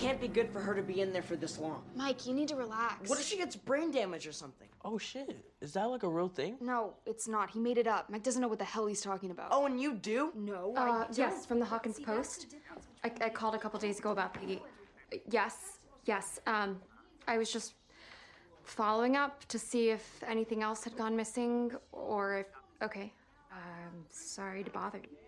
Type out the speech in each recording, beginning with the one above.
can't be good for her to be in there for this long. Mike, you need to relax. What if she gets brain damage or something? Oh, shit. Is that like a real thing? No, it's not. He made it up. Mike doesn't know what the hell he's talking about. Oh, and you do? No. Yes, from the Hawkins Post. I called a couple days ago about Piggy. Yes. I was just following up to see if anything else had gone missing or if... Okay. I'm sorry to bother you.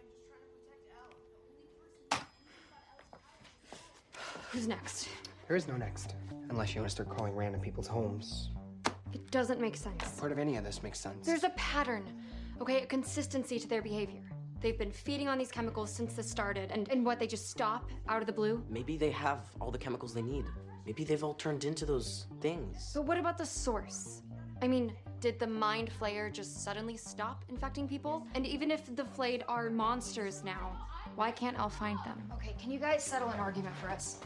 Who's next? There is no next. Unless you want to start calling random people's homes. It doesn't make sense. Part of any of this makes sense. There's a pattern, okay? A consistency to their behavior. They've been feeding on these chemicals since this started, and what, they just stop out of the blue? Maybe they have all the chemicals they need. Maybe they've all turned into those things. But what about the source? I mean, did the Mind Flayer just suddenly stop infecting people? And even if the Flayed are monsters now, why can't Elle find them? Okay, can you guys settle an argument for us?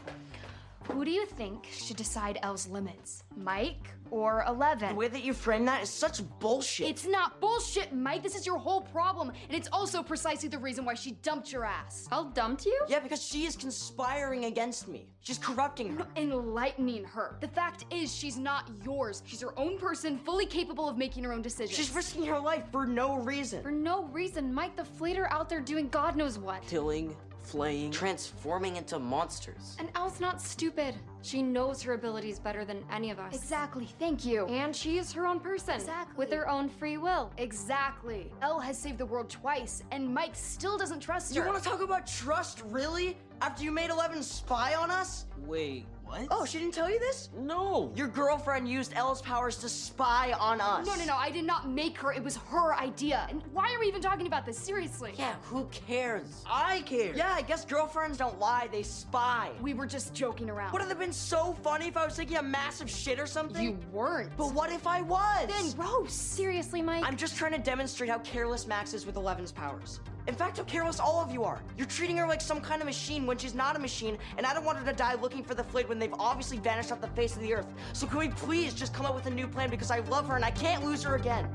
Who do you think should decide Elle's limits? Mike or Eleven? The way that you frame that is such bullshit. It's not bullshit, Mike. This is your whole problem. And it's also precisely the reason why she dumped your ass. Elle dumped you? Yeah, because she is conspiring against me. She's corrupting her. Enlightening her. The fact is, she's not yours. She's her own person, fully capable of making her own decisions. She's risking her life for no reason. For no reason, Mike. The Flayed are out there doing God knows what. Killing. Flaying, transforming into monsters. And Elle's not stupid. She knows her abilities better than any of us. Exactly, thank you. And she is her own person. Exactly. With her own free will. Exactly. Elle has saved the world twice, and Mike still doesn't trust her. You want to talk about trust, really? After you made Eleven spy on us? Wait, what? Oh, she didn't tell you this? No. Your girlfriend used Elle's powers to spy on us. No, I did not make her. It was her idea. And why are we even talking about this? Seriously. Yeah, who cares? I care. Yeah, I guess girlfriends don't lie. They spy. We were just joking around. Would it have been so funny if I was taking a massive shit or something? You weren't. But what if I was? Then gross. Seriously, Mike? I'm just trying to demonstrate how careless Max is with Eleven's powers. In fact, how careless all of you are. You're treating her like some kind of machine when she's not a machine, and I don't want her to die looking for the Flayed when they've obviously vanished off the face of the earth. So can we please just come up with a new plan, because I love her and I can't lose her again.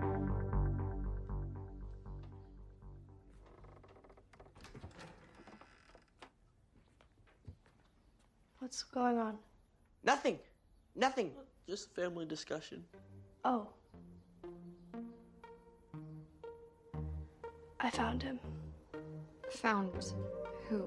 What's going on? Nothing. Nothing. Just a family discussion. Oh. I found him. Found who?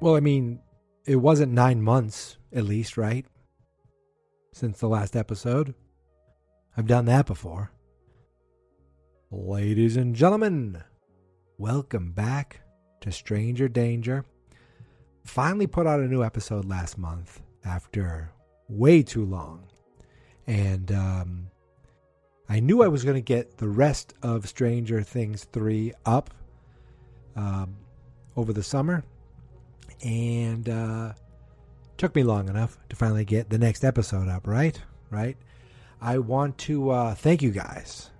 Well, I mean, it wasn't 9 months, at least, right? Since the last episode. I've done that before. Ladies and gentlemen, welcome back to Stranger Danger. Finally put out a new episode last month after way too long. And I knew I was going to get the rest of Stranger Things 3 up over the summer. And took me long enough to finally get the next episode up, right? Right? I want to thank you guys.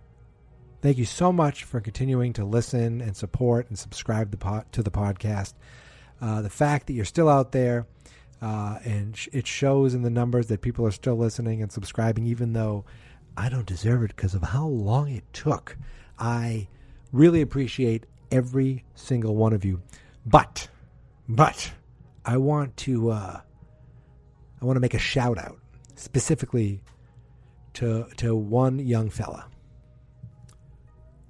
Thank you so much for continuing to listen and support and subscribe to the podcast. The fact that you're still out there and it shows in the numbers that people are still listening and subscribing, even though I don't deserve it because of how long it took. I really appreciate every single one of you. But I want to make a shout out. specifically to one young fella.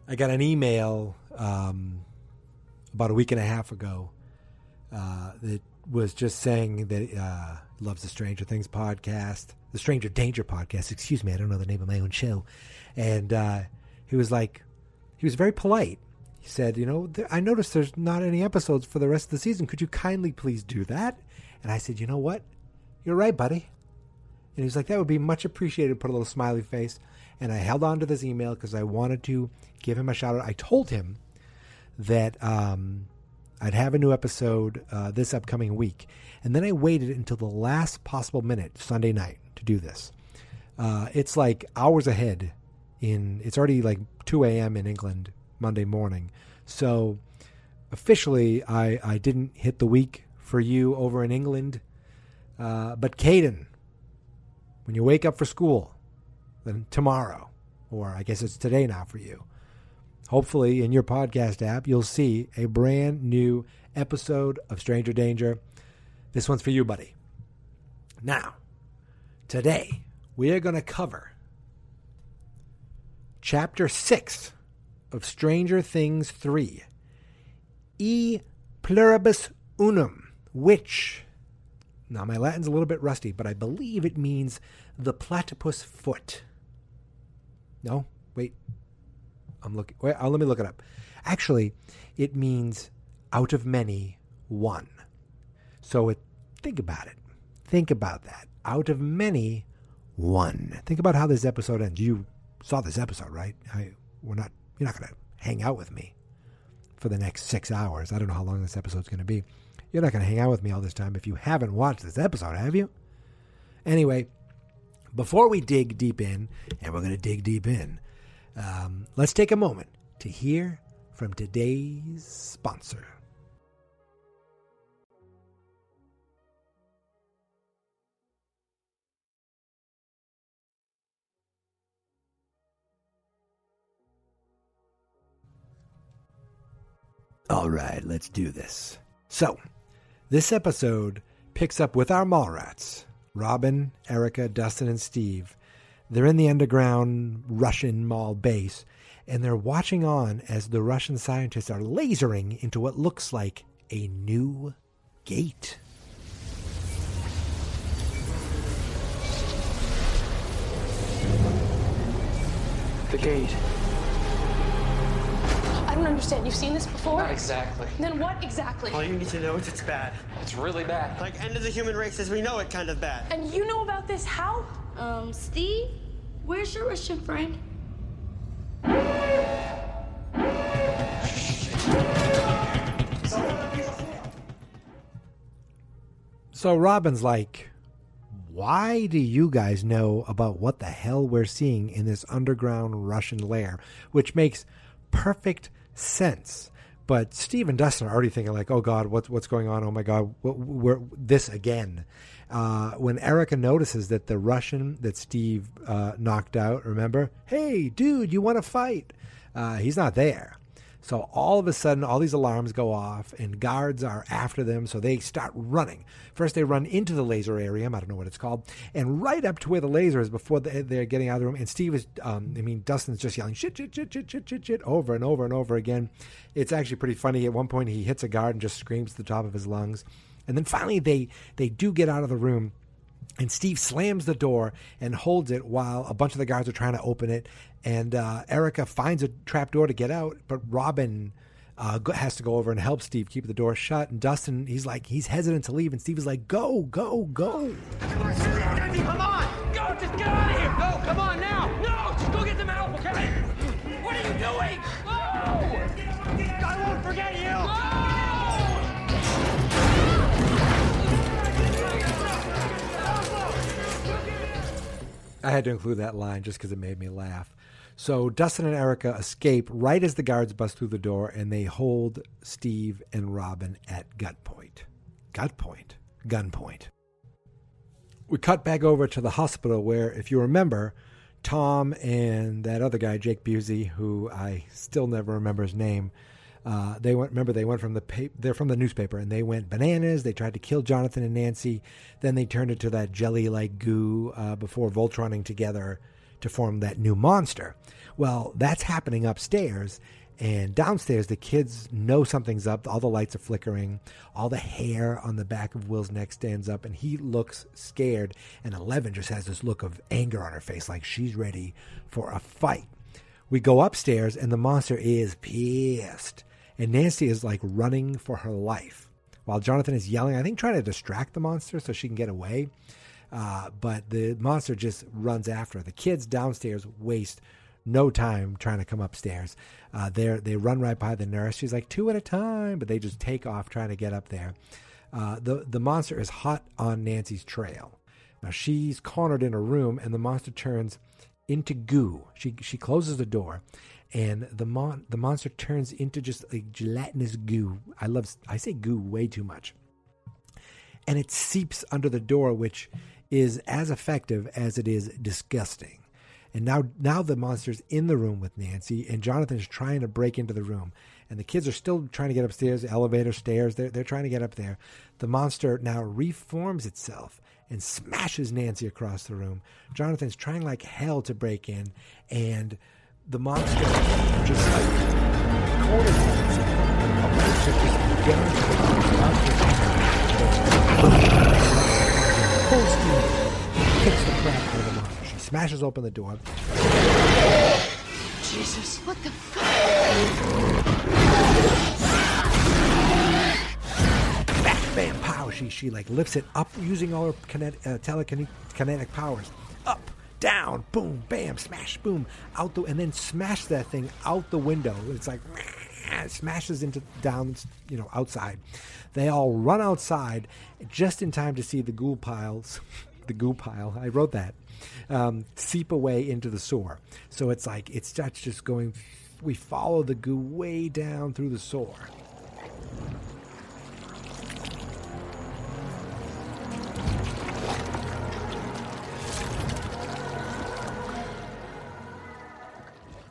I got an email about a week and a half ago that was just saying that he loves the Stranger Things podcast, the Stranger Danger podcast, excuse me, I don't know the name of my own show. And he was like, he was very polite. He said, you know, I noticed there's not any episodes for the rest of the season. Could you kindly please do that? And I said, you know what? You're right, buddy. And he was like, that would be much appreciated. Put a little smiley face. And I held on to this email because I wanted to give him a shout out. I told him that I'd have a new episode this upcoming week. And then I waited until the last possible minute, Sunday night, to do this. It's like hours ahead. It's already like 2 a.m. in England, Monday morning. So officially, I didn't hit the week for you over in England. But Caden, when you wake up for school, then tomorrow, or I guess it's today now for you, hopefully in your podcast app, you'll see a brand new episode of Stranger Danger. This one's for you, buddy. Now, today, we are going to cover Chapter 6 of Stranger Things 3, E pluribus unum, which... Now, my Latin's a little bit rusty, but I believe it means the platypus foot. No? Wait. I'm looking. Wait, let me look it up. Actually, it means out of many, one. So think about it. Think about that. Out of many, one. Think about how this episode ends. You saw this episode, right? You're not going to hang out with me for the next 6 hours. I don't know how long this episode's going to be. You're not going to hang out with me all this time if you haven't watched this episode, have you? Anyway, before we dig deep in, and we're going to dig deep in, let's take a moment to hear from today's sponsor. All right, let's do this. So, this episode picks up with our Mallrats, Robin, Erica, Dustin, and Steve. They're in the underground Russian mall base, and they're watching on as the Russian scientists are lasering into what looks like a new gate. The gate. I don't understand. You've seen this before? Not exactly. Then what exactly? All you need to know is it's bad. It's really bad. Like end of the human race as we know it kind of bad. And you know about this how? Steve? Where's your Russian friend? So Robin's like, why do you guys know about what the hell we're seeing in this underground Russian lair? Which makes perfect sense, but Steve and Dustin are already thinking like, "Oh God, what's going on? Oh my God, we're this again." When Erica notices that the Russian that Steve knocked out, remember, hey dude, you want to fight? He's not there. So all of a sudden, all these alarms go off, and guards are after them. So they start running. First, they run into the laser area. I don't know what it's called, and right up to where the laser is before they're getting out of the room. And Steve is, Dustin's just yelling shit, shit, shit, shit, shit, shit, shit over and over and over again. It's actually pretty funny. At one point, he hits a guard and just screams at the top of his lungs. And then finally, they do get out of the room. And Steve slams the door and holds it while a bunch of the guards are trying to open it. And Erica finds a trapdoor to get out, but Robin has to go over and help Steve keep the door shut. And Dustin, he's hesitant to leave. And Steve is like, go, go, go. Come on, Steve, come on. Go, just get out of here. Go, come on now. No, just go get them out, okay? What are you doing? Go! I won't forget you. Go! I had to include that line just because it made me laugh. So Dustin and Erica escape right as the guards bust through the door, and they hold Steve and Robin at gunpoint. Gunpoint. We cut back over to the hospital where, if you remember, Tom and that other guy, Jake Busey, who I still never remember his name, They're from the newspaper, and they went bananas. They tried to kill Jonathan and Nancy. Then they turned it to that jelly-like goo before Voltroning together to form that new monster. Well, that's happening upstairs. And downstairs, the kids know something's up. All the lights are flickering. All the hair on the back of Will's neck stands up, and he looks scared. And Eleven just has this look of anger on her face, like she's ready for a fight. We go upstairs, and the monster is pissed. And Nancy is, like, running for her life, while Jonathan is yelling, I think trying to distract the monster so she can get away. But the monster just runs after her. The kids downstairs waste no time trying to come upstairs. They run right by the nurse. She's like, 2 at a time, but they just take off trying to get up there. The monster is hot on Nancy's trail. Now, she's cornered in a room, and the monster turns into goo. She closes the door, and the monster turns into just a gelatinous goo. I say goo way too much. And it seeps under the door, which is as effective as it is disgusting. And now the monster's in the room with Nancy, and Jonathan's trying to break into the room. And the kids are still trying to get upstairs, elevator, stairs. They're trying to get up there. The monster now reforms itself and smashes Nancy across the room. Jonathan's trying like hell to break in, and the monster just like corners him. A monster just jumps on the monster. Full steam, kicks the crap out of the monster. Smashes open the door. Jesus, what the fuck? Back, bam, pow. She like lifts it up using all her telekinetic powers. Up, down, boom, bam, smash, boom, out and then smash that thing out the window. It's like it smashes into down, outside. They all run outside just in time to see the goo piles. The goo pile. I wrote that. Seep away into the sewer. So it's like it starts just going. We follow the goo way down through the sewer.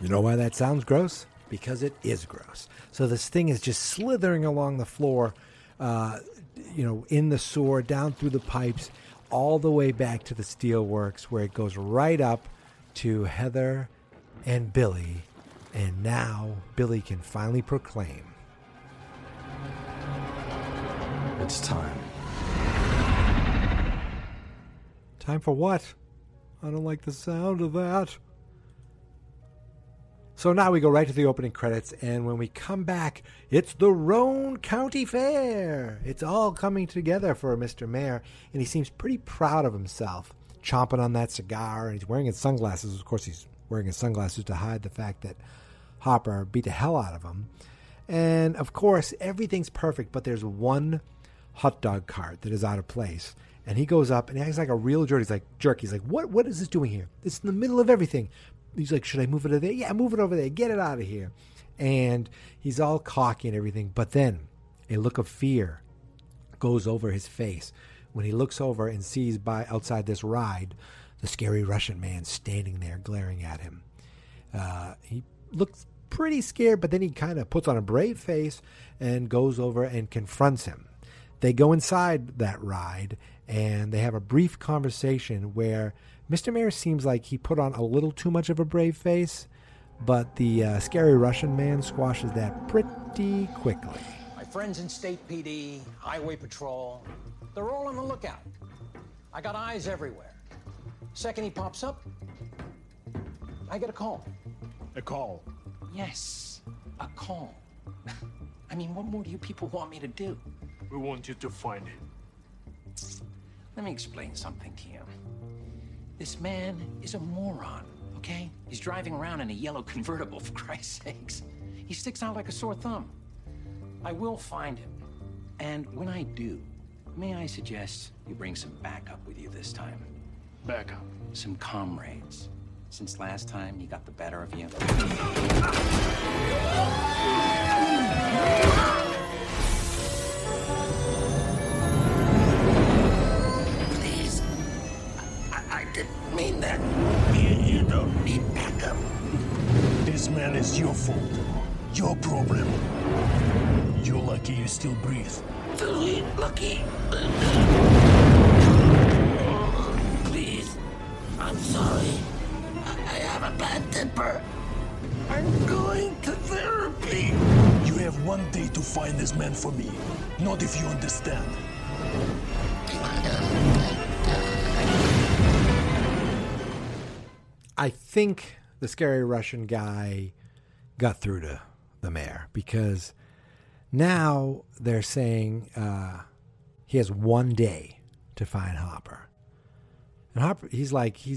You know why that sounds gross? Because it is gross. So this thing is just slithering along the floor, in the sewer, down through the pipes, all the way back to the steelworks, where it goes right up to Heather and Billy. And now Billy can finally proclaim, it's time. Time for what? I don't like the sound of that. So now we go right to the opening credits, and when we come back, it's the Roan County Fair. It's all coming together for Mr. Mayor, and he seems pretty proud of himself, chomping on that cigar, and he's wearing his sunglasses. Of course, he's wearing his sunglasses to hide the fact that Hopper beat the hell out of him. And, of course, everything's perfect, but there's one hot dog cart that is out of place. And he goes up, and he acts like a real jerk. He's like, what is this doing here? It's in the middle of everything. He's like, should I move it over there? Yeah, move it over there. Get it out of here. And he's all cocky and everything. But then a look of fear goes over his face when he looks over and sees by outside this ride the scary Russian man standing there glaring at him. He looks pretty scared, but then he kind of puts on a brave face and goes over and confronts him. They go inside that ride, and they have a brief conversation where Mr. Mayor seems like he put on a little too much of a brave face, but the scary Russian man squashes that pretty quickly. My friends in State PD, Highway Patrol, they're all on the lookout. I got eyes everywhere. Second he pops up, I get a call. A call? Yes, a call. I mean, what more do you people want me to do? We want you to find it. Let me explain something to you. This man is a moron, okay? He's driving around in a yellow convertible, for Christ's sakes. He sticks out like a sore thumb. I will find him. And when I do, may I suggest you bring some backup with you this time? Backup? Some comrades. Since last time, he got the better of you. Didn't mean that. You don't need backup. This man is your fault. Your problem. You're lucky you still breathe. Lucky? Please, I'm sorry. I have a bad temper. I'm going to therapy. You have one day to find this man for me. Not if you understand. I think the scary Russian guy got through to the mayor, because now they're saying he has one day to find Hopper. And Hopper, he's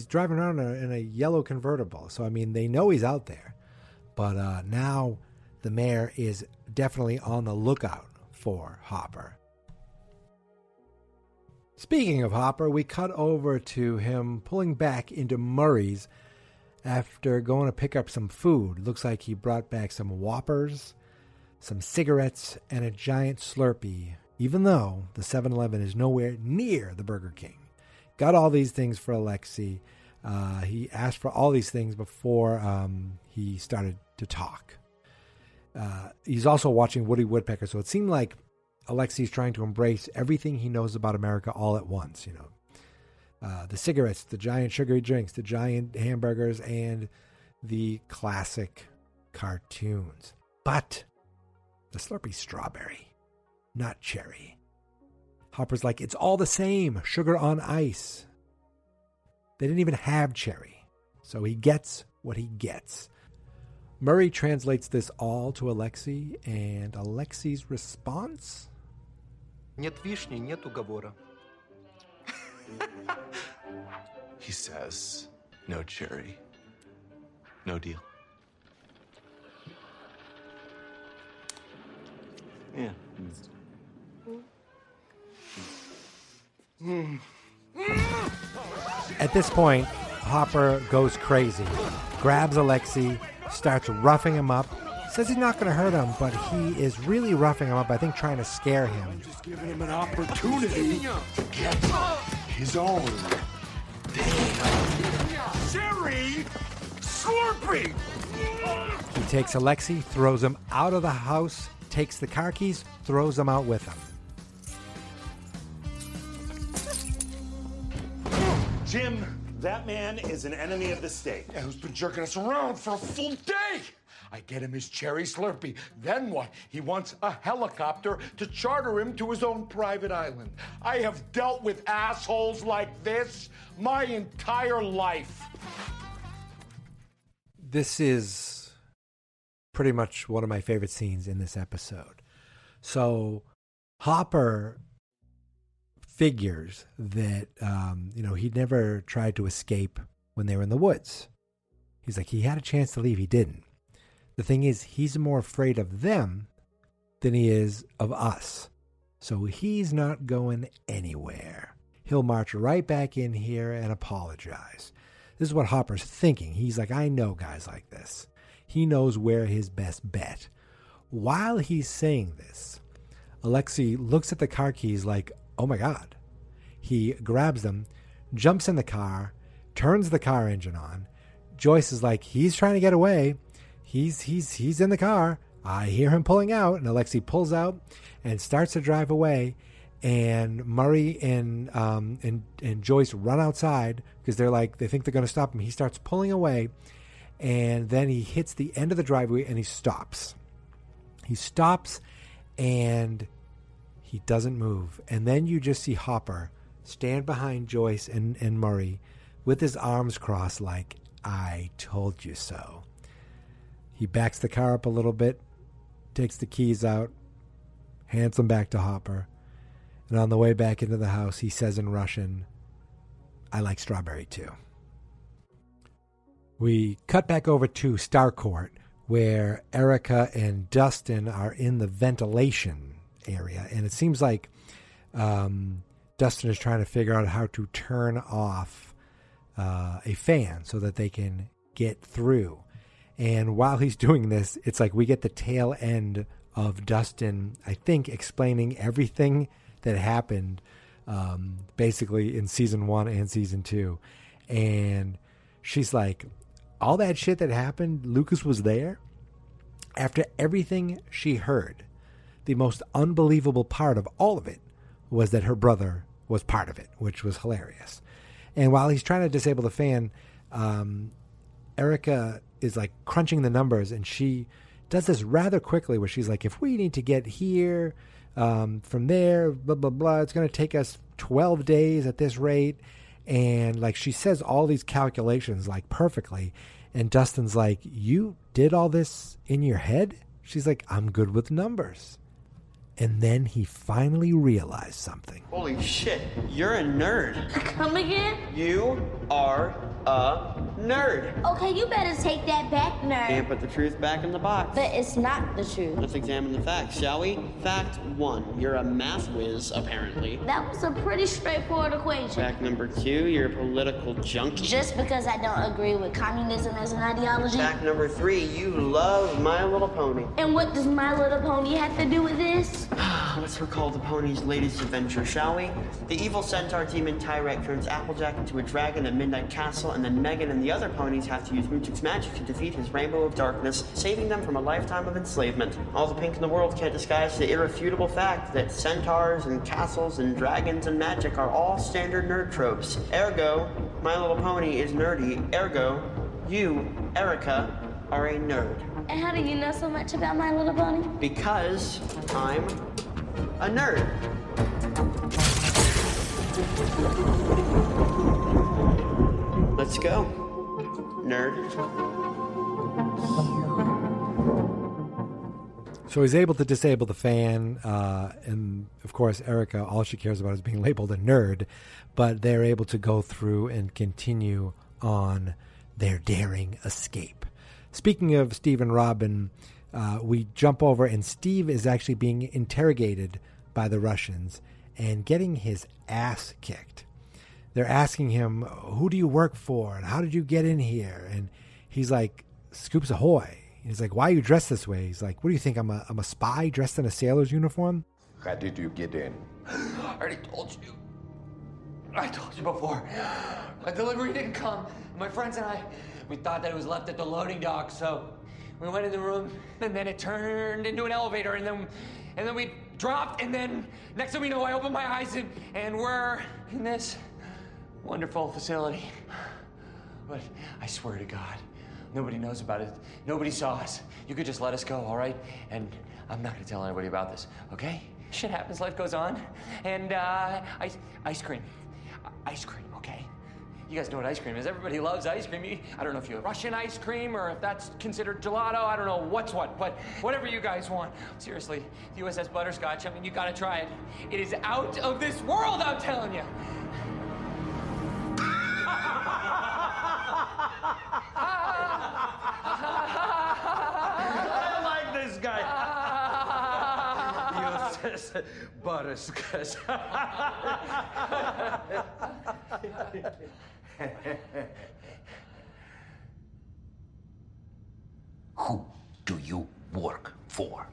driving around in a yellow convertible. So, I mean, they know he's out there. But now the mayor is definitely on the lookout for Hopper. Speaking of Hopper, we cut over to him pulling back into Murray's after going to pick up some food. Looks like he brought back some Whoppers, some cigarettes, and a giant Slurpee, even though the 7-Eleven is nowhere near the Burger King. Got all these things for Alexei. He asked for all these things before he started to talk. He's also watching Woody Woodpecker, so it seemed like Alexei's trying to embrace everything he knows about America all at once, you know. The cigarettes, the giant sugary drinks, the giant hamburgers, and the classic cartoons. But the Slurpee's strawberry, not cherry. Hopper's like, it's all the same, sugar on ice. They didn't even have cherry. So he gets what he gets. Murray translates this all to Alexei, and Alexei's response? Нет вишни, нет уговора. He says, no cherry, no deal. Yeah. At this point, Hopper goes crazy, grabs Alexei, starts roughing him up, says he's not going to hurt him, but he is really roughing him up, I think trying to scare him. Just giving him an opportunity to get his own. Jerry Slurpee! He takes Alexei, throws him out of the house, takes the car keys, throws him out with him. Jim, that man is an enemy of the state. Yeah, who's been jerking us around for a full day. I get him his cherry Slurpee. Then what? He wants a helicopter to charter him to his own private island. I have dealt with assholes like this my entire life. This is pretty much one of my favorite scenes in this episode. So Hopper figures that, he'd never tried to escape when they were in the woods. He's like, he had a chance to leave. He didn't. The thing is, he's more afraid of them than he is of us. So he's not going anywhere. He'll march right back in here and apologize. This is what Hopper's thinking. He's like, I know guys like this. He knows where his best bet. While he's saying this, Alexei looks at the car keys like, oh my God. He grabs them, jumps in the car, turns the car engine on. Joyce is like, he's trying to get away. He's in the car. I hear him pulling out, and Alexei pulls out and starts to drive away. And Murray and Joyce run outside because they think they're going to stop him. He starts pulling away, and then he hits the end of the driveway and he stops. He stops, and he doesn't move. And then you just see Hopper stand behind Joyce and Murray with his arms crossed like, I told you so. He backs the car up a little bit, takes the keys out, hands them back to Hopper. And on the way back into the house, he says in Russian, I like strawberry too. We cut back over to Starcourt, where Erica and Dustin are in the ventilation area, and it seems like Dustin is trying to figure out how to turn off a fan so that they can get through. And while he's doing this, it's like we get the tail end of Dustin, I think, explaining everything that happened basically in season 1 and season 2. And she's like, all that shit that happened, Lucas was there. After everything she heard, the most unbelievable part of all of it was that her brother was part of it, which was hilarious. And while he's trying to disable the fan, Erica is like crunching the numbers, and she does this rather quickly where she's like, if we need to get here from there, blah, blah, blah, it's going to take us 12 days at this rate. And like, she says all these calculations like perfectly. And Dustin's like, you did all this in your head? She's like, I'm good with numbers. And then he finally realized something. Holy shit, you're a nerd. Come again? You are a nerd. Okay, you better take that back, nerd. Can't put the truth back in the box. But it's not the truth. Let's examine the facts, shall we? Fact one, you're a math whiz, apparently. That was a pretty straightforward equation. Fact number two, you're a political junkie. Just because I don't agree with communism as an ideology. Fact number three, you love My Little Pony. And what does My Little Pony have to do with this? Let's recall the pony's latest adventure, shall we? The evil centaur demon Tyrek turns Applejack into a dragon at Midnight Castle, and then Megan and the other ponies have to use Mooch's magic to defeat his rainbow of darkness, saving them from a lifetime of enslavement. All the pink in the world can't disguise the irrefutable fact that centaurs and castles and dragons and magic are all standard nerd tropes. Ergo, My Little Pony is nerdy. Ergo, you, Erica, are a nerd. And how do you know so much about My Little Pony? Because I'm a nerd. Let's go, nerd. So he's able to disable the fan. And of course, Erica, all she cares about is being labeled a nerd. But they're able to go through and continue on their daring escape. Speaking of Steve and Robin, we jump over, and Steve is actually being interrogated by the Russians and getting his ass kicked. They're asking him, who do you work for, and how did you get in here? And he's like, Scoops Ahoy. And he's like, why are you dressed this way? He's like, what do you think, I'm a spy dressed in a sailor's uniform? How did you get in? I already told you. I told you before. My delivery didn't come. My friends and I, we thought that it was left at the loading dock, so we went in the room, and then it turned into an elevator, and then we dropped, and then next thing we know, I opened my eyes, and we're in this wonderful facility. But I swear to God, nobody knows about it. Nobody saw us. You could just let us go, all right? And I'm not gonna tell anybody about this, okay? Shit happens, life goes on, and ice cream, okay? You guys know what ice cream is. Everybody loves ice cream. I don't know if you have Russian ice cream or if that's considered gelato. I don't know what's what, but whatever you guys want. Seriously, the USS Butterscotch, I mean, you gotta try it. It is out of this world, I'm telling you. I like this guy. USS Butterscotch. Who do you work for?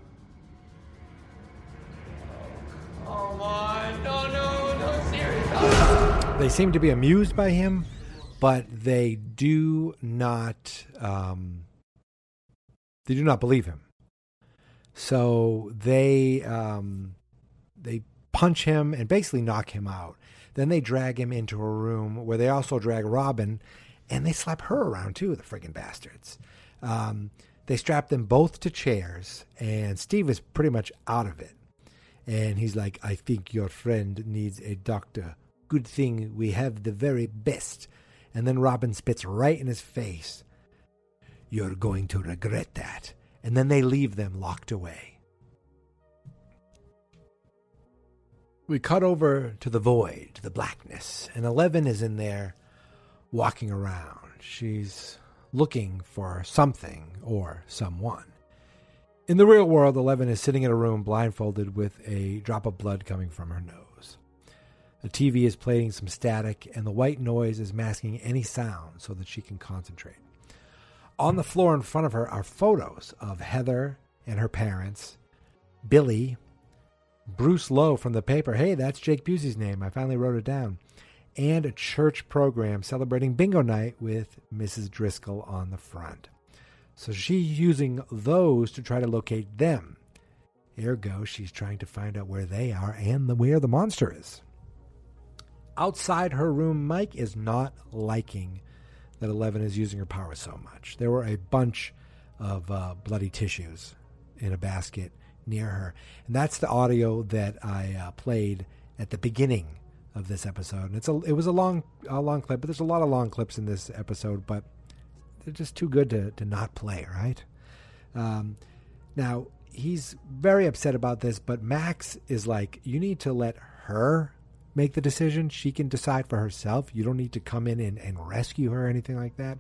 Come on, no, seriously. They seem to be amused by him, but they do not believe him. So they punch him and basically knock him out. Then they drag him into a room where they also drag Robin, and they slap her around too, the friggin' bastards. They strap them both to chairs, and Steve is pretty much out of it. And he's like, I think your friend needs a doctor. Good thing we have the very best. And then Robin spits right in his face. You're going to regret that. And then they leave them locked away. We cut over to the void, to the blackness, and Eleven is in there walking around. She's looking for something or someone. In the real world, Eleven is sitting in a room blindfolded with a drop of blood coming from her nose. A TV is playing some static, and the white noise is masking any sound so that she can concentrate. On the floor in front of her are photos of Heather and her parents, Billy, Bruce Lowe from the paper. Hey, that's Jake Busey's name. I finally wrote it down. And a church program celebrating bingo night with Mrs. Driscoll on the front. So she's using those to try to locate them. Ergo, she's trying to find out where they are and where the monster is. Outside her room, Mike is not liking that Eleven is using her power so much. There were a bunch of bloody tissues in a basket near her. And that's the audio that I played at the beginning of this episode. And it was a long clip, but there's a lot of long clips in this episode, but they're just too good to not play, right? Now, he's very upset about this, but Max is like, you need to let her make the decision. She can decide for herself. You don't need to come in and rescue her or anything like that.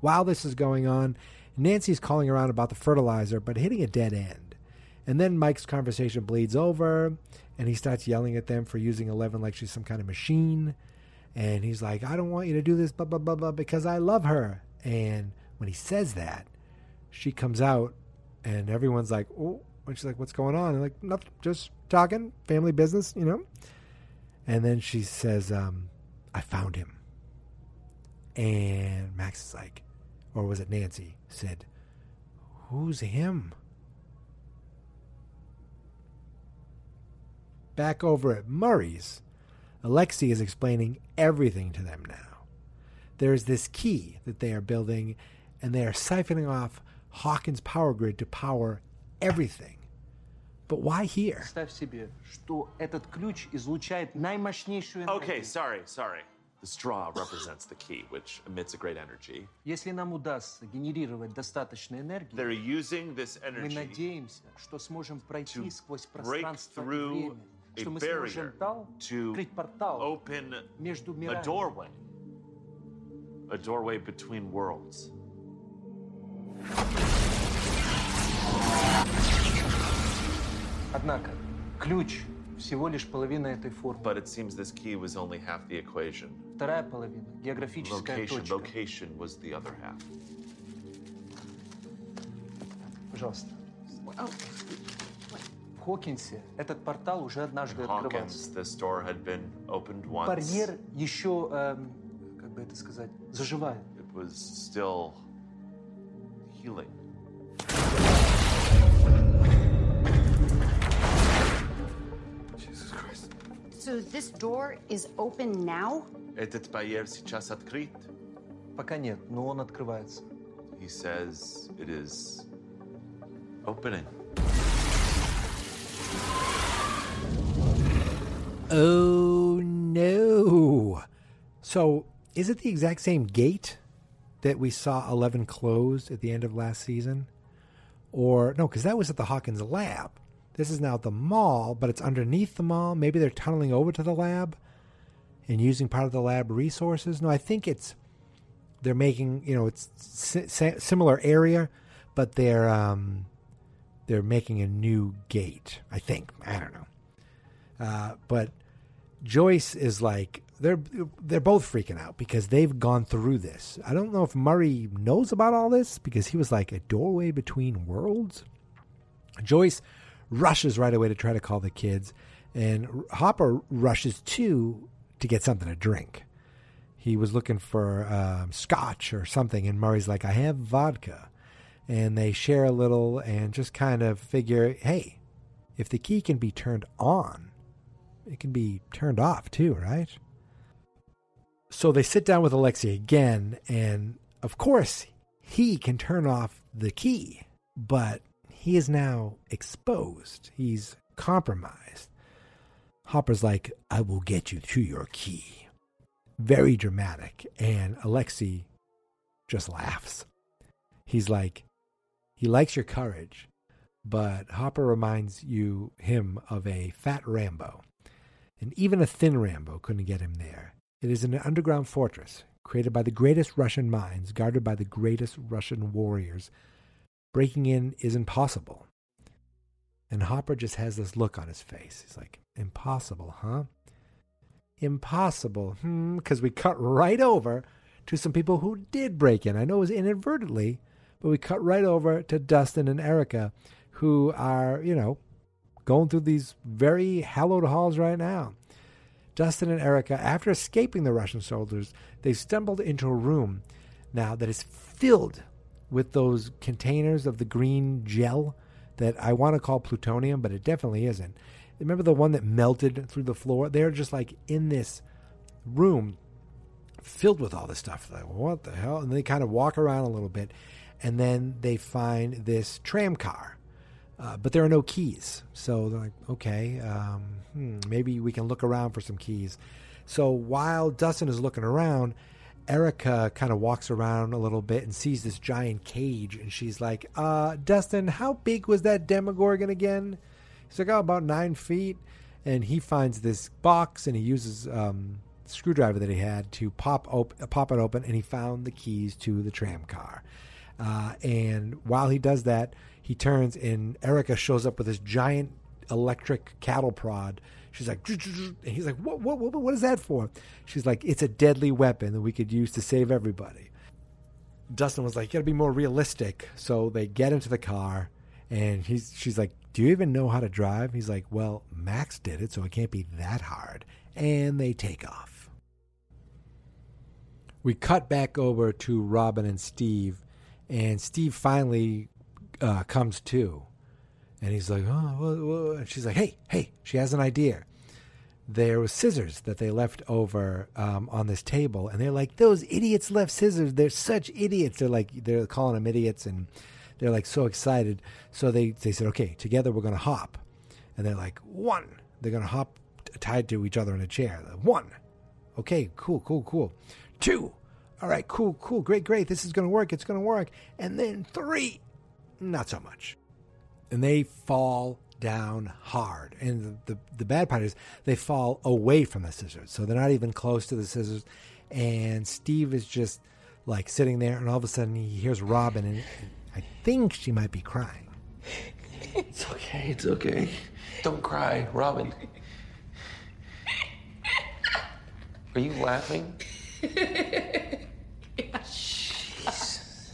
While this is going on, Nancy's calling around about the fertilizer, but hitting a dead end. And then Mike's conversation bleeds over, and he starts yelling at them for using Eleven like she's some kind of machine. And he's like, I don't want you to do this, blah, blah, blah, blah, because I love her. And when he says that, she comes out, and everyone's like, oh, and she's like, what's going on? And like, nothing, just talking, family business, you know? And then she says, I found him. And Max is like, or was it Nancy, said, who's him? Back over at Murray's, Alexei is explaining everything to them now. There's this key that they are building, and they are siphoning off Hawkins' power grid to power everything. But why here? Okay, sorry. The straw represents the key, which emits a great energy. They're using this energy to break through a barrier, to open a doorway between worlds. But it seems this key was only half the equation. Location was the other half. In Hawkins, this door had been opened once. It was still healing. Jesus Christ. So this door is open now? Этот барьер сейчас открыт? Пока нет, но он открывается. He says it is opening. Oh no. So is it the exact same gate that we saw Eleven closed at the end of last season? Or no, because that was at the Hawkins lab. This is now at the mall, but it's underneath the mall. Maybe they're tunneling over to the lab and using part of the lab resources. No, I think they're making, it's similar area, but they're making a new gate, I think. I don't know. But Joyce is like, they're both freaking out because they've gone through this. I don't know if Murray knows about all this because he was like a doorway between worlds. Joyce rushes right away to try to call the kids, and Hopper rushes too to get something to drink. He was looking for scotch or something, and Murray's like, I have vodka. And they share a little and just kind of figure, hey, if the key can be turned on, it can be turned off too, right? So they sit down with Alexei again, and of course he can turn off the key, but he is now exposed. He's compromised. Hopper's like, I will get you to your key. Very dramatic. And Alexei just laughs. He's like, he likes your courage, but Hopper reminds him of a fat Rambo. And even a thin Rambo couldn't get him there. It is an underground fortress created by the greatest Russian minds, guarded by the greatest Russian warriors. Breaking in is impossible. And Hopper just has this look on his face. He's like, impossible, huh? Impossible, because we cut right over to some people who did break in. I know it was inadvertently, but we cut right over to Dustin and Erica, who are, going through these very hallowed halls right now. Dustin and Erica, after escaping the Russian soldiers, they stumbled into a room now that is filled with those containers of the green gel that I want to call plutonium, but it definitely isn't. Remember the one that melted through the floor? They're just like in this room filled with all this stuff. Like, what the hell? And they kind of walk around a little bit, and then they find this tram car. But there are no keys. So they're like, okay, maybe we can look around for some keys. So while Dustin is looking around, Erica kind of walks around a little bit and sees this giant cage. And she's like, Dustin, how big was that Demogorgon again? He's like, oh, about 9 feet. And he finds this box, and he uses the screwdriver that he had to pop it open. And he found the keys to the tram car. And while he does that, he turns, and Erica shows up with this giant electric cattle prod. She's like, and he's like, what is that for? She's like, it's a deadly weapon that we could use to save everybody. Dustin was like, you gotta be more realistic. So they get into the car, and she's like, do you even know how to drive? He's like, well, Max did it, so it can't be that hard. And they take off. We cut back over to Robin and Steve, and Steve finally comes to, and he's like, oh, whoa, whoa. And she's like, hey, she has an idea. There was scissors that they left over on this table, and they're like, those idiots left scissors. They're such idiots. They're calling them idiots, and they're like so excited. So they said, okay, together we're gonna hop, and they're like, one. They're gonna hop tied to each other in a chair. Like, one, okay, cool. Two, all right, cool, great. This is gonna work. It's gonna work. And then three. Not so much. And they fall down hard. And the bad part is they fall away from the scissors. So they're not even close to the scissors. And Steve is just like sitting there. And all of a sudden he hears Robin. And I think she might be crying. It's okay. Don't cry, Robin. Are you laughing? Jeez.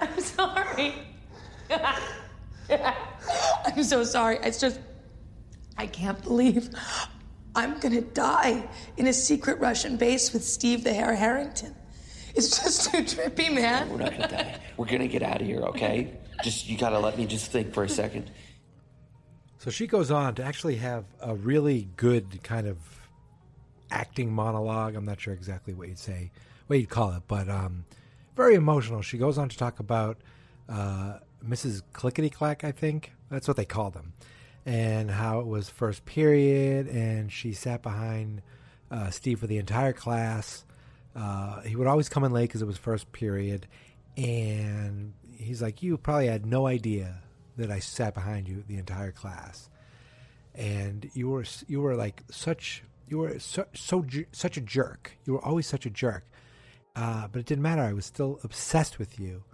I'm sorry. I'm so sorry. It's just, I can't believe I'm going to die in a secret Russian base with Steve the Hare Harrington. It's just too trippy, man. No, we're not going to die. We're going to get out of here, okay? Just, you got to let me just think for a second. So she goes on to actually have a really good kind of acting monologue. I'm not sure exactly what you'd say, what you'd call it, but very emotional. She goes on to talk about Mrs. Clickety Clack, I think that's what they called them, and how it was first period, and she sat behind Steve for the entire class. He would always come in late because it was first period, and he's like, you probably had no idea that I sat behind you the entire class, and you were like such a jerk. You were always such a jerk, but it didn't matter. I was still obsessed with you.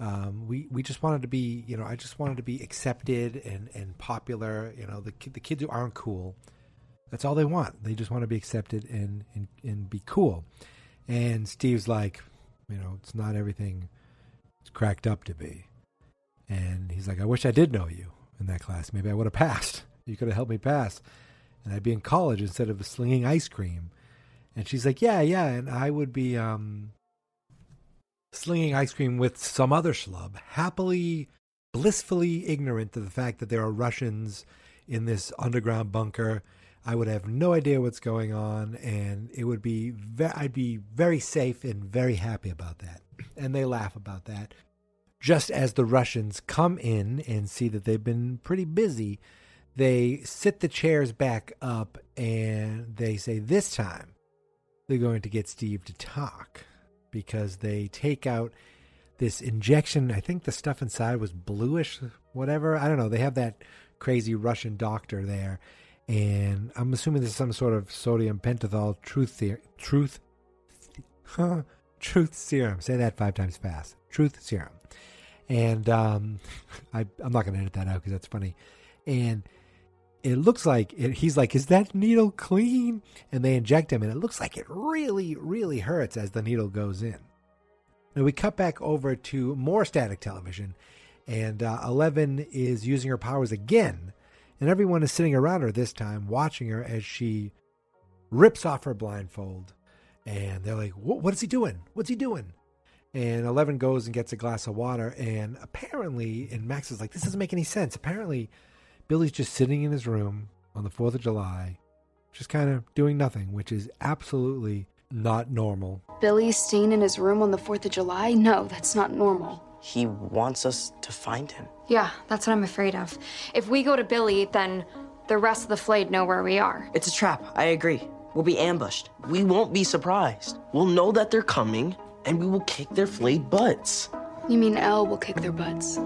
We just wanted to be, I just wanted to be accepted and popular. The kids who aren't cool, that's all they want. They just want to be accepted and be cool. And Steve's like, it's not everything it's cracked up to be. And he's like, I wish I did know you in that class. Maybe I would have passed. You could have helped me pass. And I'd be in college instead of slinging ice cream. And she's like, yeah. And I would be, slinging ice cream with some other schlub, happily, blissfully ignorant to the fact that there are Russians in this underground bunker. I would have no idea what's going on, and it would be I'd be very safe and very happy about that. And they laugh about that. Just as the Russians come in and see that they've been pretty busy, they sit the chairs back up, and they say this time they're going to get Steve to talk, because they take out this injection. I think the stuff inside was bluish, whatever. I don't know. They have that crazy Russian doctor there. And I'm assuming there's some sort of sodium pentothal truth serum. Say that 5 times fast. Truth serum. And I'm not going to edit that out because that's funny. And it looks like he's like, is that needle clean? And they inject him, and it looks like it really, really hurts as the needle goes in. Now we cut back over to more static television, and Eleven is using her powers again, and everyone is sitting around her this time watching her as she rips off her blindfold, and they're like, what is he doing? What's he doing? And Eleven goes and gets a glass of water, and apparently, and Max is like, this doesn't make any sense. Apparently, Billy's just sitting in his room on the 4th of July, just kind of doing nothing, which is absolutely not normal. Billy's staying in his room on the 4th of July? No, that's not normal. He wants us to find him. Yeah, that's what I'm afraid of. If we go to Billy, then the rest of the Flayed know where we are. It's a trap, I agree. We'll be ambushed. We won't be surprised. We'll know that they're coming, and we will kick their Flayed butts. You mean Elle will kick their butts?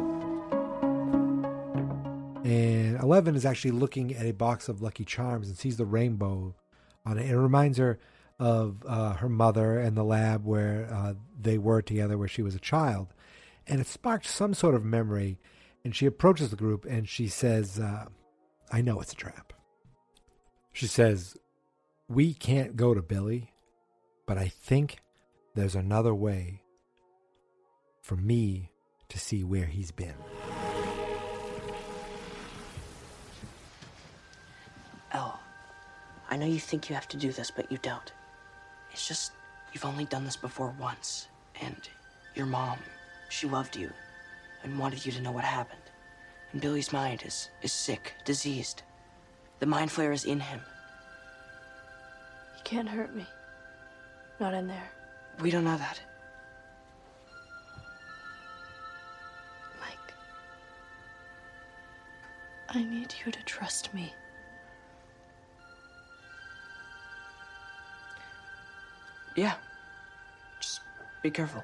And Eleven is actually looking at a box of Lucky Charms and sees the rainbow on it. It reminds her of her mother and the lab where they were together, where she was a child. And it sparked some sort of memory. And she approaches the group and she says, I know it's a trap. She says, we can't go to Billy, but I think there's another way for me to see where he's been. Elle, I know you think you have to do this, but you don't. It's just, you've only done this before once, and your mom, she loved you and wanted you to know what happened. And Billy's mind is sick, diseased. The Mind Flayer is in him. He can't hurt me. Not in there. We don't know that. Mike, I need you to trust me. Yeah. Just be careful.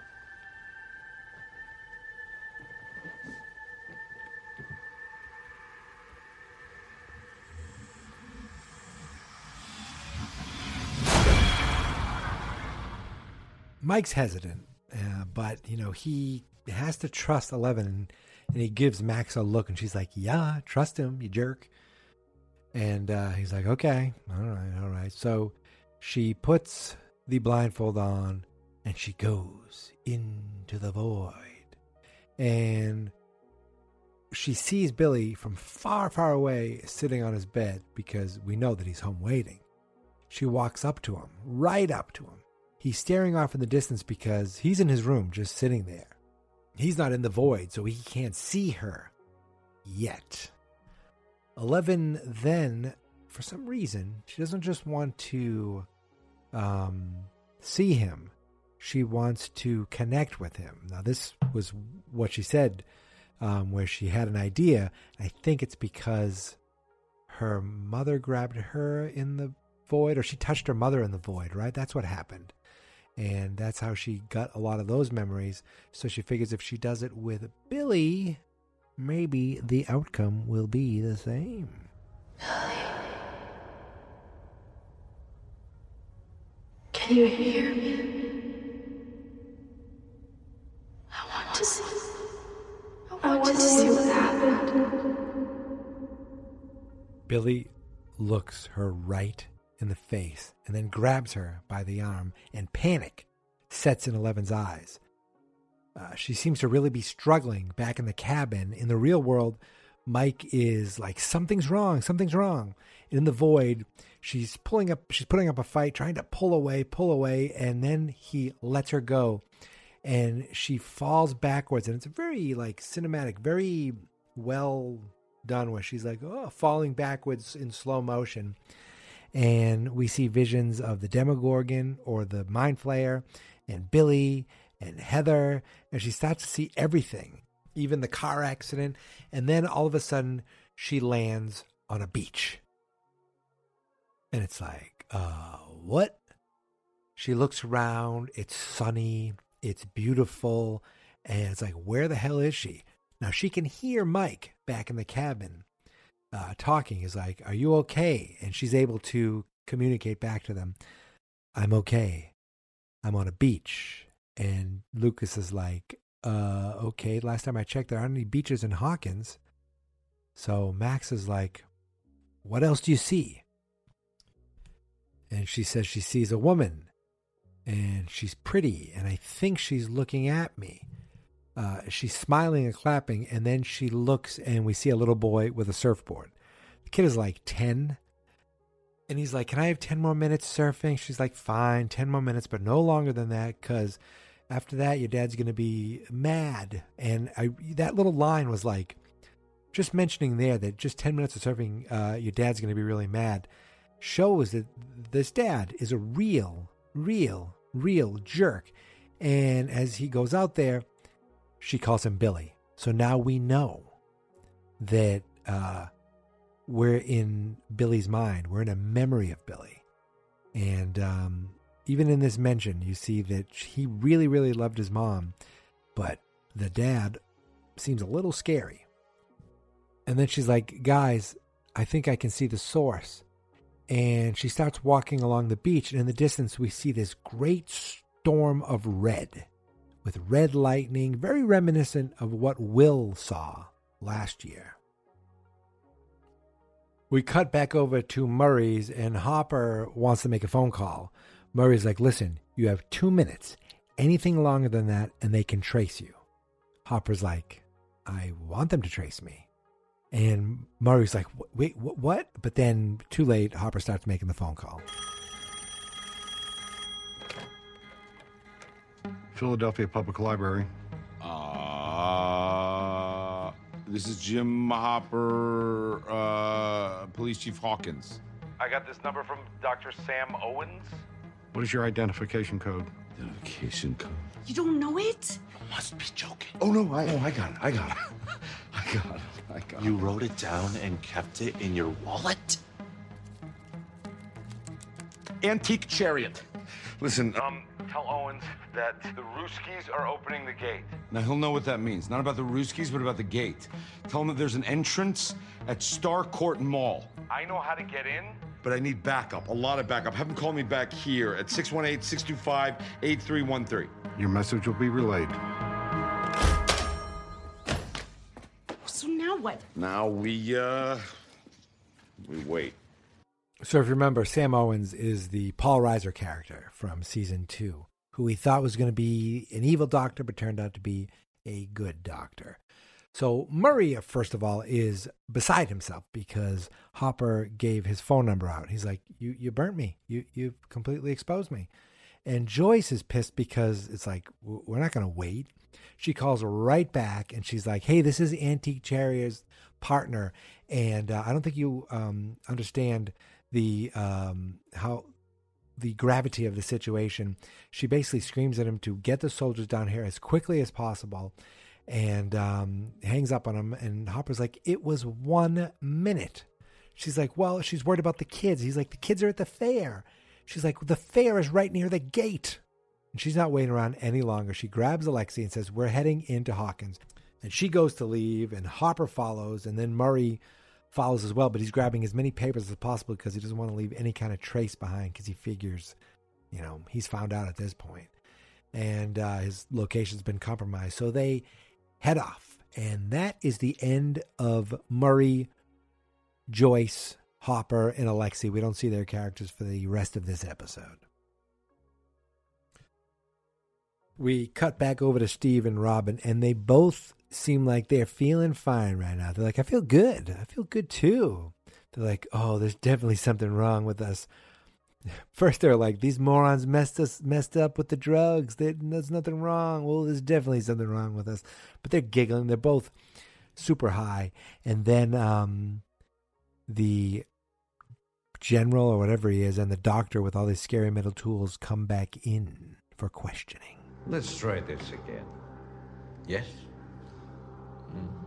Mike's hesitant, but, you know, he has to trust Eleven, and he gives Max a look, and she's like, yeah, trust him, you jerk. And he's like, okay, all right. So she puts the blindfold on, and she goes into the void. And she sees Billy from far, far away sitting on his bed, because we know that he's home waiting. She walks up to him, right up to him. He's staring off in the distance because he's in his room just sitting there. He's not in the void, so he can't see her yet. Eleven then, for some reason, she doesn't just want to see him. She wants to connect with him. Now, this was what she said, where she had an idea. I think it's because her mother grabbed her in the void, or she touched her mother in the void, right? That's what happened. And that's how she got a lot of those memories. So she figures if she does it with Billy, maybe the outcome will be the same. Billy. Can you hear me? I want to see. I want to see what happened. Billy looks her right in the face and then grabs her by the arm, and panic sets in Eleven's eyes. She seems to really be struggling back in the cabin. In the real world, Mike is like, something's wrong. In the void, she's putting up a fight, trying to pull away, and then he lets her go and she falls backwards, and it's very like cinematic, very well done, where she's like, oh, falling backwards in slow motion. And we see visions of the Demogorgon, or the Mind Flayer, and Billy and Heather. And she starts to see everything, even the car accident. And then all of a sudden, she lands on a beach. And it's like, what? She looks around. It's sunny. It's beautiful. And it's like, where the hell is she? Now, she can hear Mike back in the cabin. Talking is like, are you okay? And she's able to communicate back to them. I'm okay. I'm on a beach. And Lucas is like, okay, last time I checked, there aren't any beaches in Hawkins. So Max is like, what else do you see? And she says she sees a woman, and she's pretty, and I think she's looking at me. She's smiling and clapping, and then she looks, and we see a little boy with a surfboard. The kid is like 10, and he's like, can I have 10 more minutes surfing? She's like, fine, 10 more minutes, but no longer than that, because After that, your dad's going to be mad. And that little line was like, just mentioning there that just 10 minutes of serving, your dad's going to be really mad, shows that this dad is a real jerk. And as he goes out there, she calls him Billy. So now we know that we're in Billy's mind. We're in a memory of Billy. And even in this mention, you see that he really, really loved his mom, but the dad seems a little scary. And then she's like, guys, I think I can see the source. And she starts walking along the beach, and in the distance, we see this great storm of red with red lightning, very reminiscent of what Will saw last year. We cut back over to Murray's, and Hopper wants to make a phone call. Murray's like, listen, you have 2 minutes. Anything longer than that, and they can trace you. Hopper's like, I want them to trace me. And Murray's like, wait, what? But then, too late, Hopper starts making the phone call. Philadelphia Public Library. This is Jim Hopper, Police Chief Hawkins. I got this number from Dr. Sam Owens. What is your identification code? Identification code? You don't know it? You must be joking. Oh, no, I got it. I got it. You wrote it down and kept it in your wallet? Antique chariot. Listen, tell Owens that the Ruskies are opening the gate. Now, he'll know what that means. Not about the Ruskies, but about the gate. Tell him that there's an entrance at Starcourt Mall. I know how to get in. But I need backup, a lot of backup. Have him call me back here at 618-625-8313. Your message will be relayed. So now what? Now we wait. So if you remember, Sam Owens is the Paul Reiser character from season 2, who we thought was going to be an evil doctor, but turned out to be a good doctor. So Murray, first of all, is beside himself because Hopper gave his phone number out. He's like, you burnt me. You've completely exposed me. And Joyce is pissed because it's like, we're not going to wait. She calls right back and she's like, hey, this is Antique Chariot's partner. And I don't think you understand how the gravity of the situation. She basically screams at him to get the soldiers down here as quickly as possible. And hangs up on him, and Hopper's like, it was 1 minute. She's like, well, she's worried about the kids. He's like, the kids are at the fair. She's like, the fair is right near the gate. And she's not waiting around any longer. She grabs Alexei and says, we're heading into Hawkins. And she goes to leave, and Hopper follows, and then Murray follows as well, but he's grabbing as many papers as possible because he doesn't want to leave any kind of trace behind because he figures, he's found out at this point. And his location's been compromised. So they head off. And that is the end of Murray, Joyce, Hopper, and Alexei. We don't see their characters for the rest of this episode. We cut back over to Steve and Robin, and they both seem like they're feeling fine right now. They're like, I feel good. I feel good too. They're like, oh, there's definitely something wrong with us. First, they're like, these morons messed up with the drugs. There's nothing wrong. Well, there's definitely something wrong with us. But they're giggling. They're both super high. And then the general or whatever he is and the doctor with all these scary metal tools come back in for questioning. Let's try this again. Yes? Mm-hmm.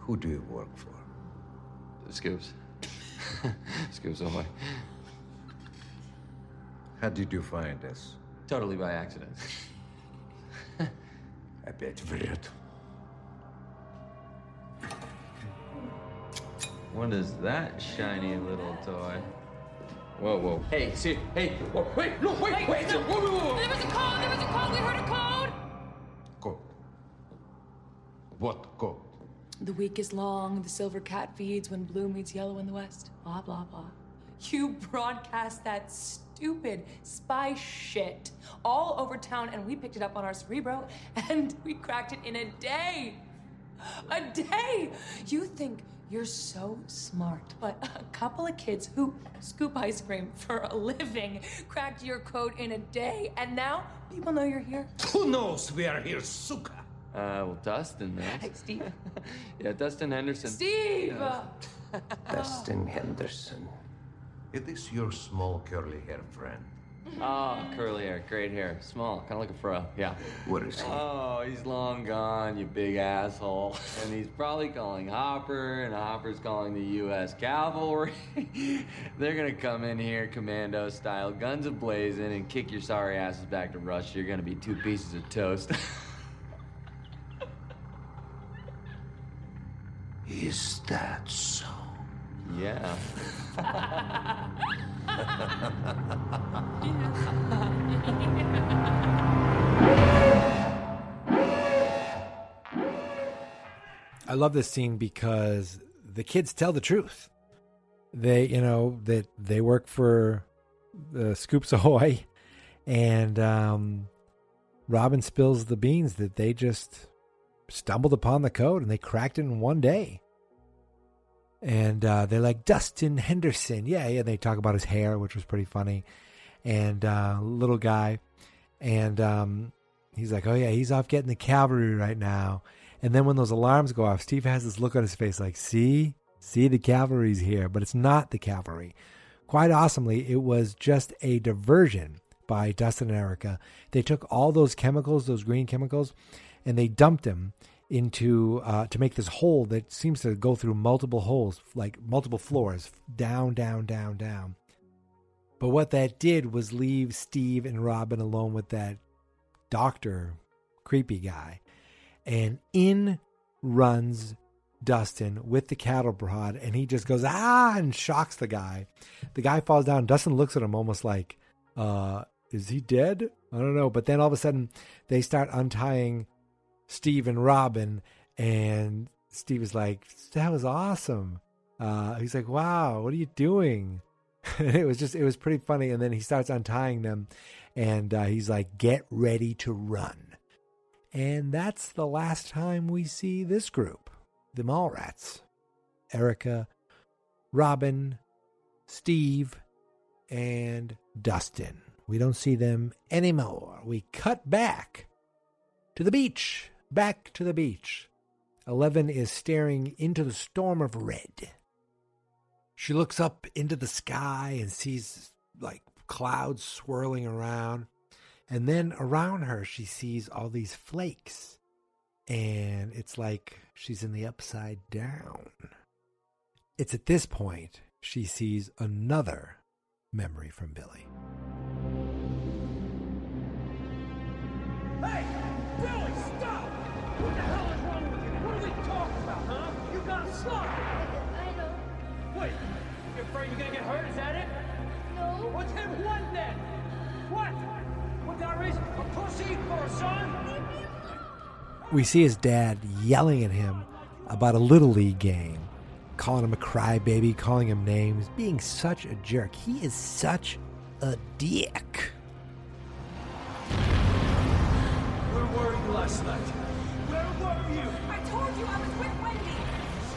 Who do you work for? Scoops. Scoops Ahoy. How did you find us? Totally by accident. I bet weird. What is that shiny little toy? Whoa, whoa. Hey, see, hey, whoa, wait, no, wait, wait. Wait no. Whoa, whoa, whoa. There was a code, we heard a code. Code. What code? The week is long, the silver cat feeds when blue meets yellow in the west. Blah, blah, blah. You broadcast that stupid spy shit all over town, and we picked it up on our cerebro, and we cracked it in a day. You think You're so smart, but a couple of kids who scoop ice cream for a living cracked your code in a day, and now people know you're here. Who knows we are here, suka? Well, Dustin knows. Hey, Steve. Yeah, Dustin Henderson. Steve! Dustin Henderson. It is your small curly hair friend. Oh, curly hair, great hair, small, kind of like a fro, yeah. What is he? Oh, he's long gone, you big asshole. And he's probably calling Hopper, and Hopper's calling the U.S. Cavalry. They're gonna come in here, commando style, guns a-blazing, and kick your sorry asses back to Russia. You're gonna be two pieces of toast. Is that so? Yeah. I love this scene because the kids tell the truth. They, you know, that they work for the Scoops Ahoy, and Robin spills the beans that they just stumbled upon the code and they cracked it in one day. And they're like, Dustin Henderson. Yeah. And they talk about his hair, which was pretty funny. And little guy. And he's like, oh, yeah, he's off getting the cavalry right now. And then when those alarms go off, Steve has this look on his face like, see, the cavalry's here. But it's not the cavalry. Quite awesomely, it was just a diversion by Dustin and Erica. They took all those chemicals, those green chemicals, and they dumped them into to make this hole that seems to go through multiple holes, like multiple floors, down. But what that did was leave Steve and Robin alone with that doctor, creepy guy. And in runs Dustin with the cattle prod, and he just goes, ah, and shocks the guy. The guy falls down. Dustin looks at him almost like, is he dead? I don't know. But then all of a sudden they start untying Steve and Robin, and Steve is like, that was awesome. He's like, wow, what are you doing? it was pretty funny. And then he starts untying them, and he's like, get ready to run. And that's the last time we see this group, the mall rats, Erica, Robin, Steve, and Dustin. We don't see them anymore. We cut back to the beach. Back to the beach. Eleven is staring into the storm of red. She looks up into the sky and sees, like, clouds swirling around. And then around her, she sees all these flakes. And it's like she's in the upside down. It's at this point she sees another memory from Billy. Hey! Billy, stop! What the hell is wrong with you? What are we talking about, huh? You got slung! I know. Wait, you're afraid you're gonna get hurt, is that it? No. Well, then what then? What? What there is a pussy or a son? We see his dad yelling at him about a Little League game, calling him a crybaby, calling him names, being such a jerk. He is such a dick. Where were you last night? Where were you? I told you I was with Wendy.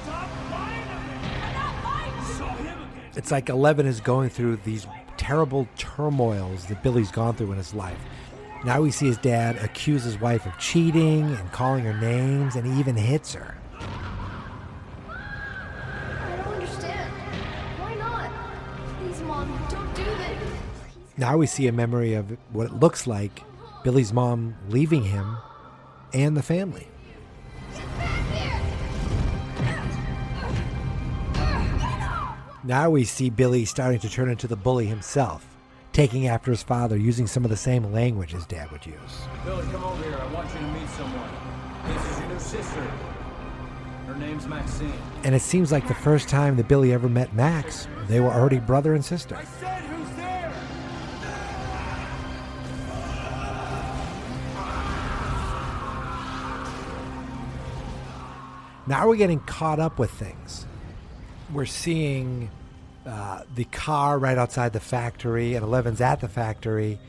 Stop lying to me. I'm not lying. Saw him again. It's like Eleven is going through these terrible turmoils that Billy's gone through in his life. Now we see his dad accuse his wife of cheating and calling her names, and he even hits her. I don't understand. Why not? Please, Mom, don't do this. Now we see a memory of what it looks like Billy's mom leaving him and the family. Get back here! Now we see Billy starting to turn into the bully himself, taking after his father, using some of the same language his dad would use. Billy, come over here. I want you to meet someone. This is your new sister. Her name's Maxine. And it seems like the first time that Billy ever met Max, they were already brother and sister. I said who's there? Now we're getting caught up with things. We're seeing the car right outside the factory, and Eleven's at the factory.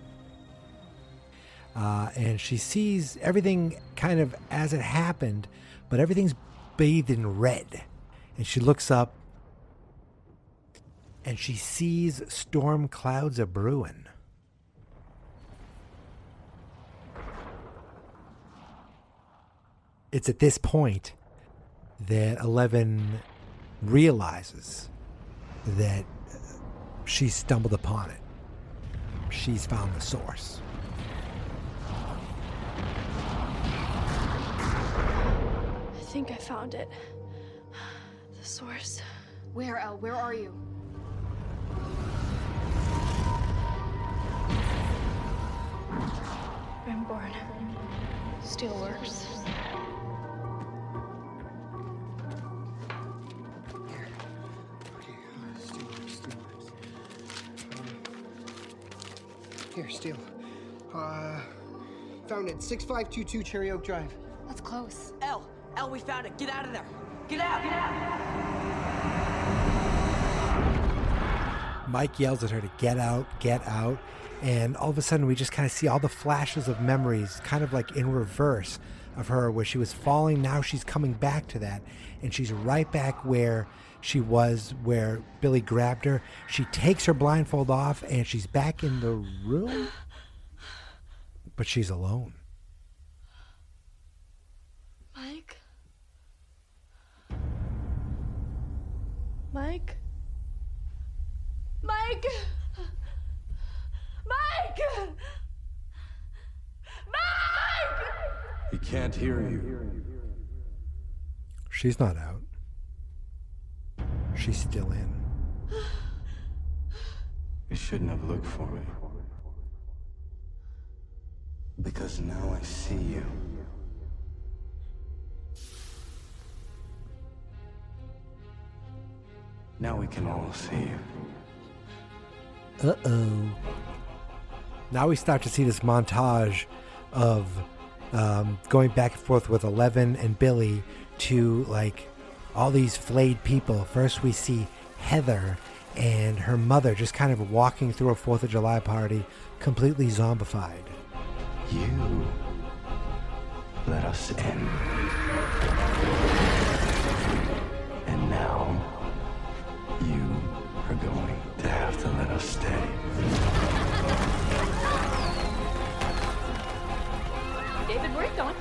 And she sees everything kind of as it happened, but everything's bathed in red. and she looks up and she sees storm clouds a-brewin'. It's at this point that Eleven realizes that she stumbled upon it. She's found the source. I think I found it. The source. Where, Elle? Where are you? I'm born. Still works. Here, Steele. Found it. 6522 Cherry Oak Drive. That's close. Elle! Elle, we found it! Get out of there! Get out! Get out! Mike yells at her to get out, get out. And all of a sudden, we just kind of see all the flashes of memories, kind of like in reverse of her, where she was falling. Now she's coming back to that. And she's right back where she was, where Billy grabbed her. She takes her blindfold off and she's back in the room, but she's alone. Mike? Mike? Mike! Mike! Mike! He can't hear you. She's not out. She's still in. You shouldn't have looked for me. Because now I see you. Now we can all see you. Uh-oh. Now we start to see this montage of going back and forth with Eleven and Billy to, like, all these flayed people. First we see Heather and her mother just kind of walking through a 4th of July party, completely zombified. You let us in. And now you are going to have to let us stay. David, where are you going?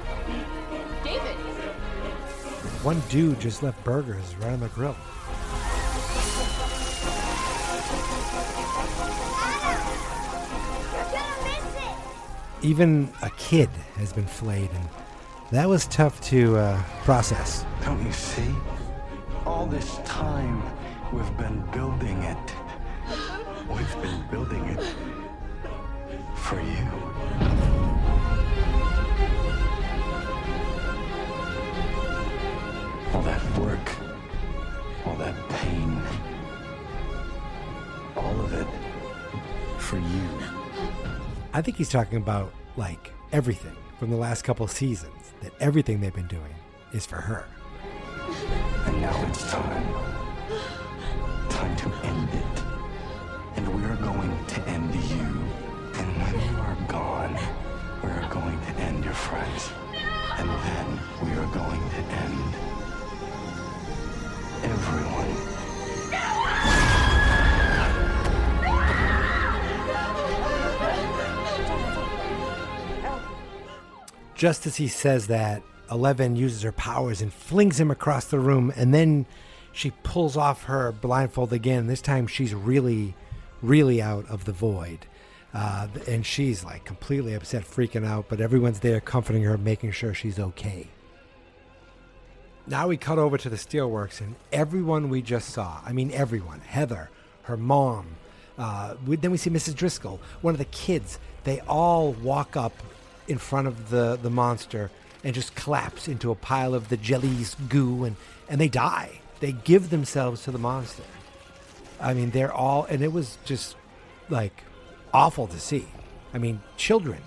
David! One dude just left burgers right on the grill. Even a kid has been flayed, and that was tough to process. Don't you see? All this time, we've been building it. We've been building it for you. All that work, all that pain, all of it for you. I think he's talking about, like, everything from the last couple seasons, that everything they've been doing is for her. And now it's time. Time to end it. And we're going to end you. And when you are gone, we're going to end your friends. And then we are going to end everyone. Just as he says that, Eleven uses her powers and flings him across the room, and then she pulls off her blindfold again. This time she's really, really out of the void. And she's, like, completely upset, freaking out, but everyone's there comforting her, making sure she's okay. Now we cut over to the steelworks, and everyone we just saw, I mean everyone, Heather, her mom, then we see Mrs. Driscoll, one of the kids, they all walk up in front of the monster and just collapse into a pile of the jellies, goo, and they die. They give themselves to the monster. I mean, they're all, and it was just, like, awful to see. I mean, children,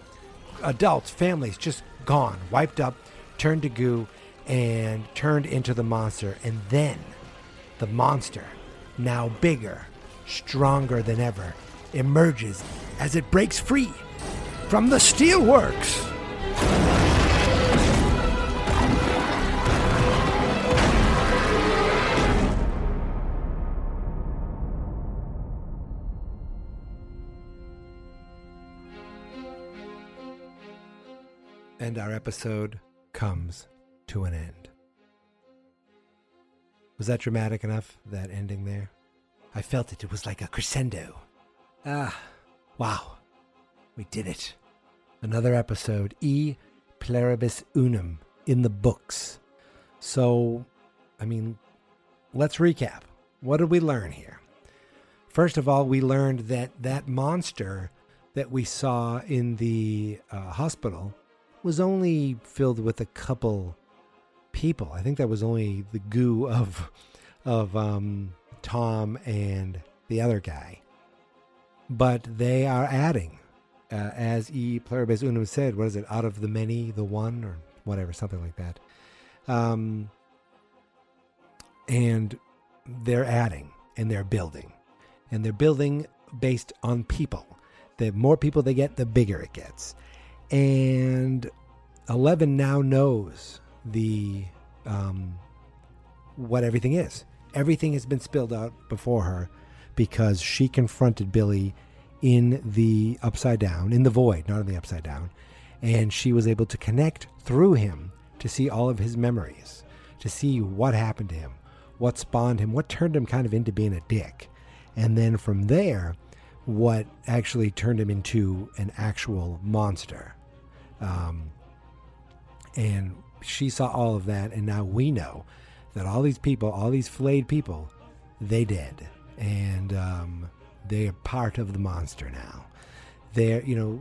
adults, families, just gone, wiped up, turned to goo, and turned into the monster. And then the monster, now bigger, stronger than ever, emerges as it breaks free from the steelworks. and our episode comes to an end. Was that dramatic enough, that ending there? I felt it. It was like a crescendo. Ah, wow. We did it. Another episode, E pluribus unum, in the books. So, I mean, let's recap. What did we learn here? First of all, we learned that monster that we saw in the hospital was only filled with a couple people. I think that was only the goo of Tom and the other guy. But they are adding, as E pluribus unum said, what is it? Out of the many, the one, or whatever, something like that. And they're adding, and they're building. And they're building based on people. The more people they get, the bigger it gets. And Eleven now knows the what everything is. Everything has been spilled out before her because she confronted Billy in the upside down, in the void, not in the upside down. And she was able to connect through him to see all of his memories, to see what happened to him, what spawned him, what turned him kind of into being a dick. And then from there, what actually turned him into an actual monster. And she saw all of that, and now we know that all these people, all these flayed people, they dead. And they are part of the monster now. They're, you know,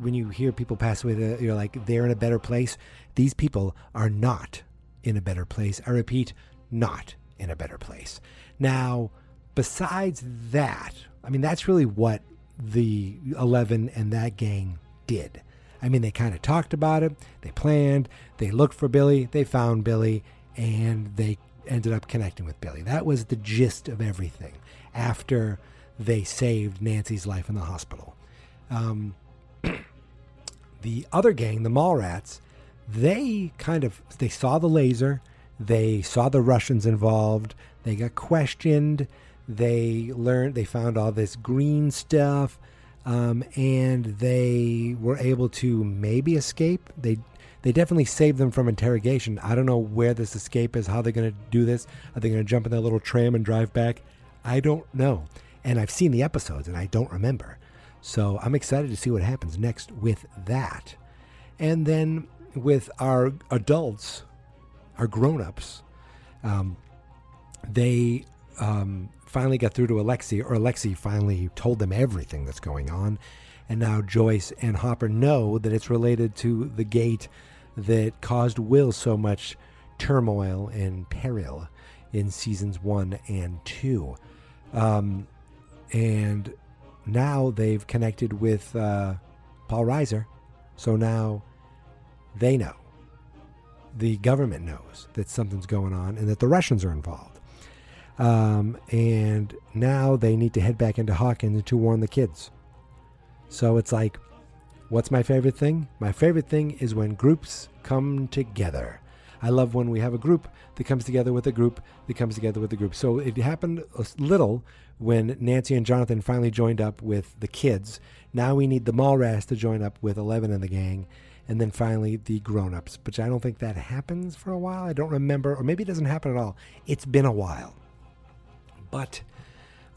when you hear people pass away, you're like, they're in a better place. These people are not in a better place. I repeat, not in a better place. Now, besides that, I mean, that's really what the 11 and that gang did. I mean, they kind of talked about it. They planned. They looked for Billy. They found Billy. And they ended up connecting with Billy. That was the gist of everything after they saved Nancy's life in the hospital. The other gang, the mall rats, they saw the laser. They saw the Russians involved. They got questioned. They found all this green stuff. And they were able to maybe escape. They definitely saved them from interrogation. I don't know where this escape is, how they're going to do this. Are they going to jump in that little tram and drive back? I don't know. And I've seen the episodes, and I don't remember. So I'm excited to see what happens next with that. And then with our adults, our grown-ups, they finally got through to Alexei, or Alexei finally told them everything that's going on. And now Joyce and Hopper know that it's related to the gate that caused Will so much turmoil and peril in seasons 1 and 2. And now they've connected with Paul Reiser. So now they know. The government knows that something's going on and that the Russians are involved. And now they need to head back into Hawkins to warn the kids. So it's like, what's my favorite thing? My favorite thing is when groups come together. I love when we have a group that comes together with a group that comes together with a group. So it happened a little when Nancy and Jonathan finally joined up with the kids. Now we need the mall rats to join up with Eleven and the gang. And then finally the grown-ups. But I don't think that happens for a while. I don't remember. Or maybe it doesn't happen at all. It's been a while. But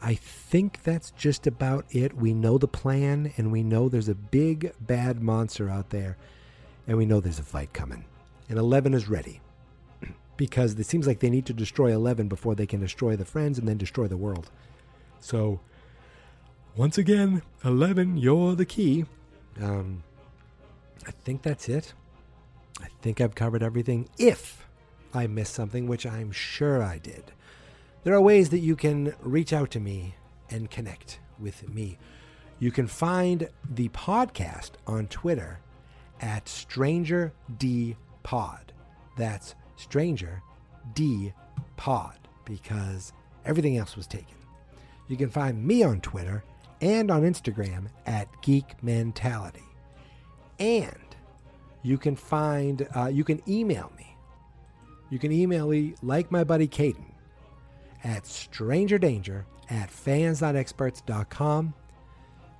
I think that's just about it. We know the plan, and we know there's a big, bad monster out there, and we know there's a fight coming. And Eleven is ready, because it seems like they need to destroy Eleven before they can destroy the friends and then destroy the world. So, once again, Eleven, you're the key. I think that's it. I think I've covered everything. If I missed something, which I'm sure I did, there are ways that you can reach out to me and connect with me. You can find the podcast on Twitter at Stranger D Pod. That's Stranger D Pod, because everything else was taken. You can find me on Twitter and on Instagram at Geek Mentality. And you can find, you can email me. You can email me like my buddy Caden, at StrangerDanger@fans.experts.com.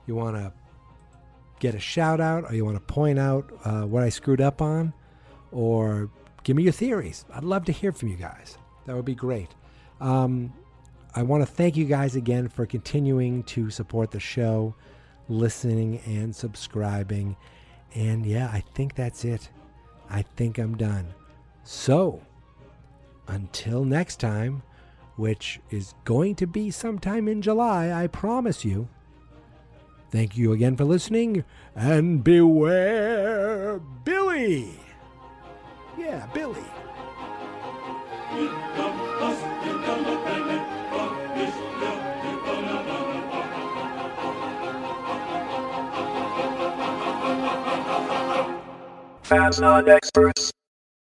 You want to get a shout out, or you want to point out what I screwed up on, or give me your theories. I'd love to hear from you guys. That would be great. I want to thank you guys again for continuing to support the show, listening and subscribing. And yeah, I think that's it. I think I'm done. So until next time, which is going to be sometime in July, I promise you. Thank you again for listening, and beware Billy. Yeah, Billy. Fans not experts.